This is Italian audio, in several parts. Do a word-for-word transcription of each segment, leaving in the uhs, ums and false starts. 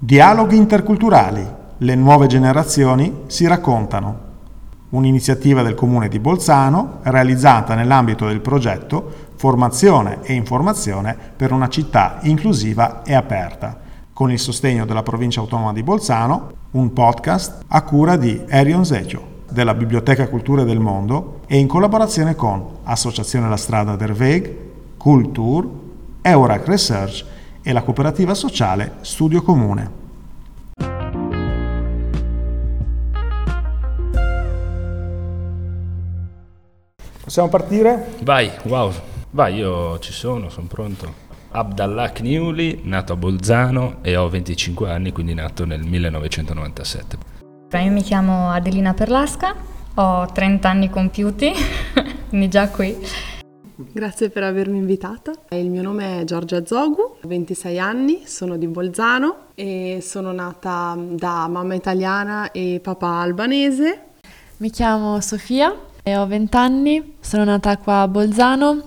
Dialoghi Interculturali, le nuove generazioni si raccontano. Un'iniziativa del Comune di Bolzano realizzata nell'ambito del progetto Formazione e Informazione per una città inclusiva e aperta, con il sostegno della Provincia Autonoma di Bolzano, un podcast a cura di Erjon Zeqo, della Biblioteca Culture del Mondo e in collaborazione con Associazione La Strada/Der Weg, Cooltour, Eurac Research e la cooperativa sociale Studio Comune. Possiamo partire? Vai, wow, vai, io ci sono, sono pronto. Abdallah Kniuli, nato a Bolzano e ho venticinque anni, quindi nato nel millenovecentonovantasette. Io mi chiamo Adelina Perlasca, ho trenta anni compiuti, quindi già qui. Grazie per avermi invitata. Il mio nome è Giorgia Zogu, ho ventisei anni, sono di Bolzano e sono nata da mamma italiana e papà albanese. Mi chiamo Sofia e ho venti anni, sono nata qua a Bolzano.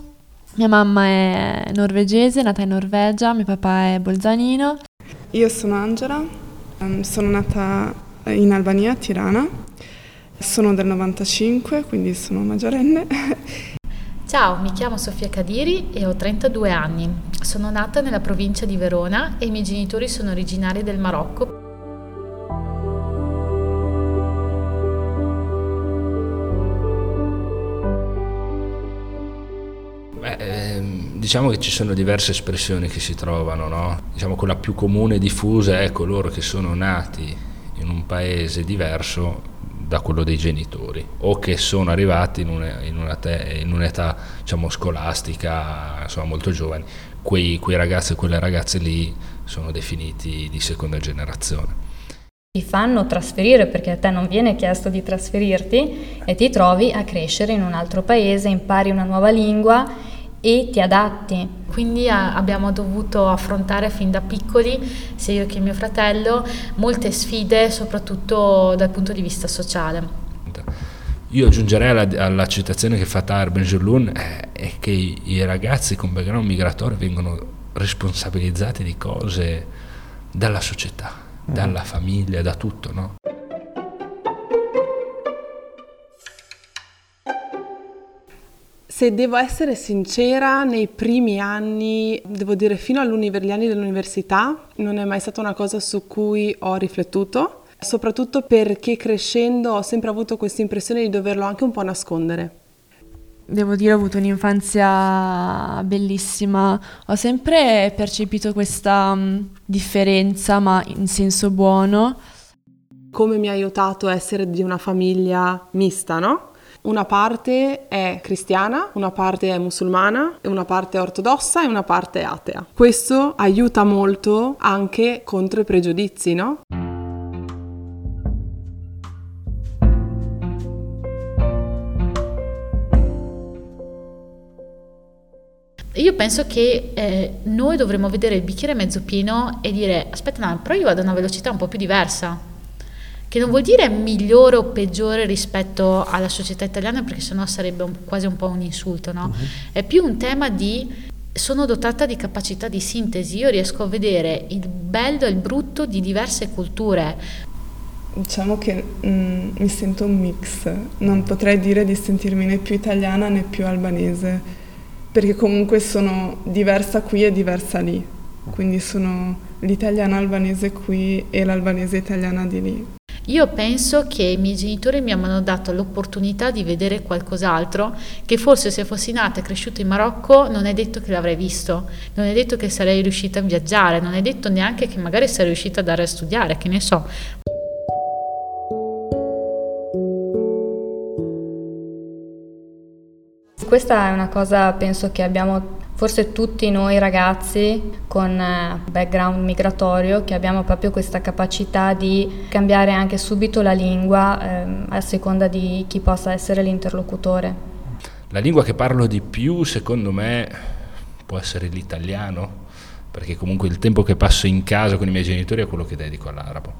Mia mamma è norvegese, nata in Norvegia, mio papà è bolzanino. Io sono Angela, sono nata in Albania, a Tirana, sono del novantacinque, quindi sono maggiorenne. Ciao, mi chiamo Sofia Cadiri e ho trentadue anni. Sono nata nella provincia di Verona e i miei genitori sono originari del Marocco. Beh, ehm, diciamo che ci sono diverse espressioni che si trovano, no? Diciamo quella più comune e diffusa è coloro che sono nati in un paese diverso da quello dei genitori o che sono arrivati in, una, in, una te, in un'età, diciamo, scolastica, insomma, molto giovani. Quei, quei ragazzi e quelle ragazze lì sono definiti di seconda generazione. Ti fanno trasferire perché a te non viene chiesto di trasferirti e ti trovi a crescere in un altro paese, impari una nuova lingua e ti adatti. Quindi a, abbiamo dovuto affrontare fin da piccoli, sia io che mio fratello, molte sfide, soprattutto dal punto di vista sociale. Io aggiungerei alla, alla citazione che fa Tahar Ben Jelloun, eh, è che i, i ragazzi con background migratorio vengono responsabilizzati di cose dalla società, mm. dalla famiglia, da tutto, no? Se devo essere sincera, nei primi anni, devo dire fino agli anni dell'università, non è mai stata una cosa su cui ho riflettuto, soprattutto perché crescendo ho sempre avuto questa impressione di doverlo anche un po' nascondere. Devo dire, ho avuto un'infanzia bellissima, ho sempre percepito questa differenza, ma in senso buono. Come mi ha aiutato essere di una famiglia mista, no? Una parte è cristiana, una parte è musulmana, una parte è ortodossa e una parte è atea. Questo aiuta molto anche contro i pregiudizi, no? Io penso che eh, noi dovremmo vedere il bicchiere mezzo pieno e dire aspetta, no, però io vado a una velocità un po' più diversa. Che non vuol dire migliore o peggiore rispetto alla società italiana, perché sennò sarebbe un, quasi un po' un insulto, no? Uh-huh. È più un tema di sono dotata di capacità di sintesi, io riesco a vedere il bello e il brutto di diverse culture. Diciamo che mm, mi sento un mix, non potrei dire di sentirmi né più italiana né più albanese, perché comunque sono diversa qui e diversa lì, quindi sono l'italiana albanese qui e l'albanese italiana di lì. Io penso che i miei genitori mi hanno dato l'opportunità di vedere qualcos'altro che forse se fossi nata e cresciuta in Marocco non è detto che l'avrei visto, non è detto che sarei riuscita a viaggiare, non è detto neanche che magari sarei riuscita ad andare a studiare, che ne so. Questa è una cosa, penso, che abbiamo forse tutti noi ragazzi con background migratorio, che abbiamo proprio questa capacità di cambiare anche subito la lingua ehm, a seconda di chi possa essere l'interlocutore. La lingua che parlo di più, secondo me, può essere l'italiano, perché comunque il tempo che passo in casa con i miei genitori è quello che dedico all'arabo.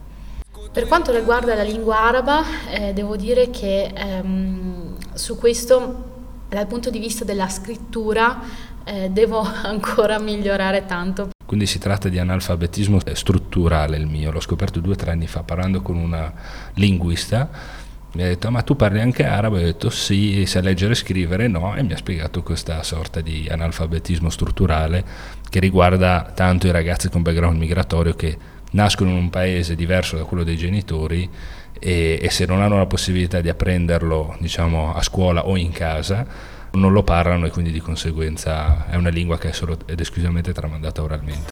Per quanto riguarda la lingua araba, eh, devo dire che ehm, su questo, dal punto di vista della scrittura, eh, devo ancora migliorare tanto. Quindi si tratta di analfabetismo strutturale il mio, l'ho scoperto due o tre anni fa parlando con una linguista, mi ha detto ma tu parli anche arabo? Io ho detto sì, sai leggere e scrivere no, e mi ha spiegato questa sorta di analfabetismo strutturale che riguarda tanto i ragazzi con background migratorio che nascono in un paese diverso da quello dei genitori e, e se non hanno la possibilità di apprenderlo diciamo a scuola o in casa non lo parlano e quindi di conseguenza è una lingua che è solo ed esclusivamente tramandata oralmente.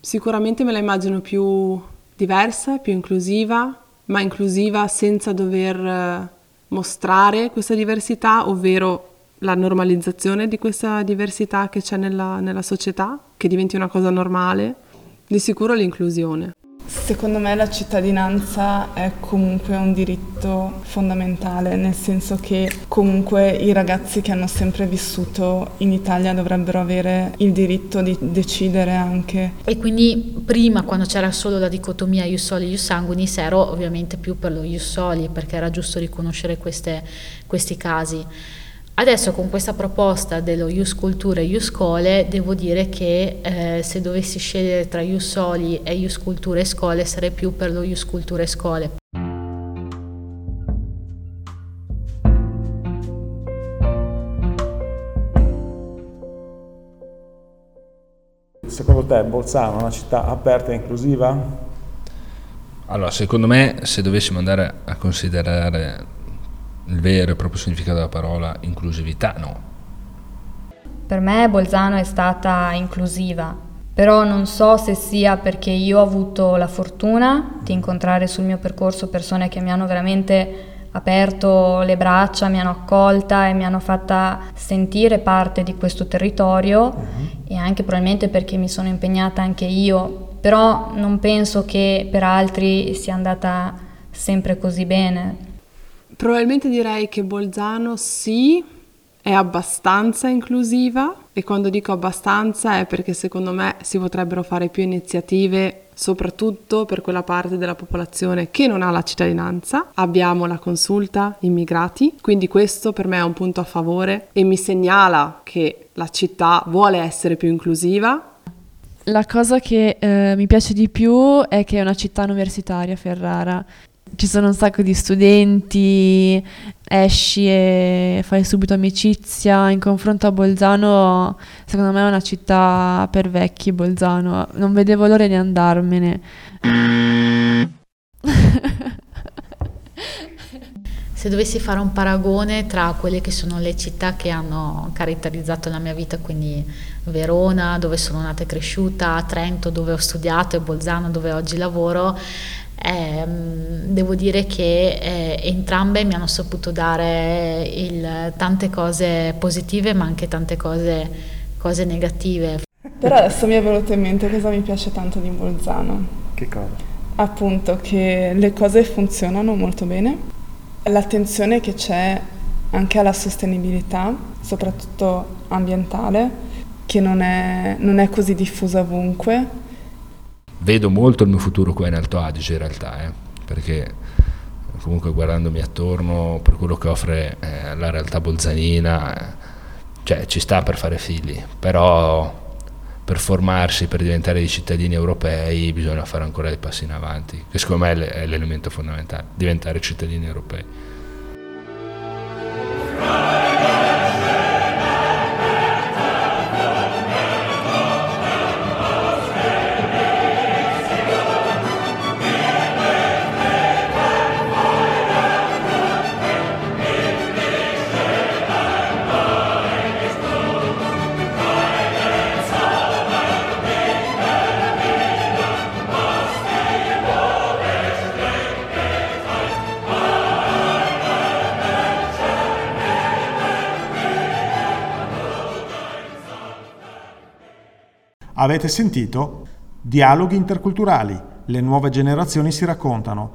Sicuramente me la immagino più diversa, più inclusiva, ma inclusiva senza dover mostrare questa diversità, ovvero la normalizzazione di questa diversità che c'è nella, nella società, che diventi una cosa normale. Di sicuro l'inclusione. Secondo me la cittadinanza è comunque un diritto fondamentale, nel senso che comunque i ragazzi che hanno sempre vissuto in Italia dovrebbero avere il diritto di decidere anche. E quindi prima, quando c'era solo la dicotomia ius soli ius sanguinis, ero ovviamente più per lo ius soli perché era giusto riconoscere queste, questi casi. Adesso con questa proposta dello Ius Culture e Ius Scuole devo dire che eh, se dovessi scegliere tra Ius Soli e Ius Culture e Scuole sarei più per lo Ius Culture e Scuole. Secondo te Bolzano è una città aperta e inclusiva? Allora, secondo me se dovessimo andare a considerare il vero e proprio significato della parola inclusività, no. Per me Bolzano è stata inclusiva, però non so se sia perché io ho avuto la fortuna di incontrare sul mio percorso persone che mi hanno veramente aperto le braccia, mi hanno accolta e mi hanno fatta sentire parte di questo territorio, uh-huh. E anche probabilmente perché mi sono impegnata anche io, però non penso che per altri sia andata sempre così bene. Probabilmente direi che Bolzano sì, è abbastanza inclusiva e quando dico abbastanza è perché secondo me si potrebbero fare più iniziative soprattutto per quella parte della popolazione che non ha la cittadinanza. Abbiamo la consulta immigrati, quindi questo per me è un punto a favore e mi segnala che la città vuole essere più inclusiva. La cosa che eh, mi piace di più è che è una città universitaria, Ferrara. Ci sono un sacco di studenti, esci e fai subito amicizia. In confronto a Bolzano, secondo me è una città per vecchi, Bolzano. Non vedevo l'ora di andarmene. Se dovessi fare un paragone tra quelle che sono le città che hanno caratterizzato la mia vita, quindi Verona, dove sono nata e cresciuta, Trento, dove ho studiato, e Bolzano, dove oggi lavoro, Eh, devo dire che eh, entrambe mi hanno saputo dare il, tante cose positive ma anche tante cose, cose negative. Però adesso mi è venuto in mente cosa mi piace tanto di Bolzano. Che cosa? Appunto che le cose funzionano molto bene, l'attenzione che c'è anche alla sostenibilità, soprattutto ambientale, che non è, non è così diffusa ovunque. Vedo molto il mio futuro qua in Alto Adige in realtà, eh, perché comunque guardandomi attorno per quello che offre eh, la realtà bolzanina, eh, cioè ci sta per fare figli, però per formarsi, per diventare dei cittadini europei bisogna fare ancora dei passi in avanti, che secondo me è l'elemento fondamentale, diventare cittadini europei. Avete sentito? Dialoghi interculturali, le nuove generazioni si raccontano.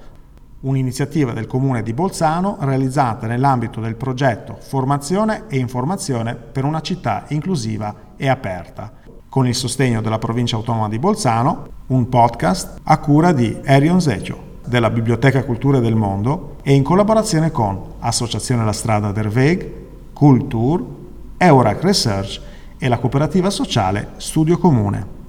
Un'iniziativa del Comune di Bolzano realizzata nell'ambito del progetto Formazione e Informazione per una città inclusiva e aperta, con il sostegno della Provincia Autonoma di Bolzano, un podcast a cura di Erjon Zeqo. della Biblioteca Culture del Mondo e in collaborazione con Associazione La Strada/Der Weg, Cooltour, Eurac Research e la cooperativa sociale Studio Comune.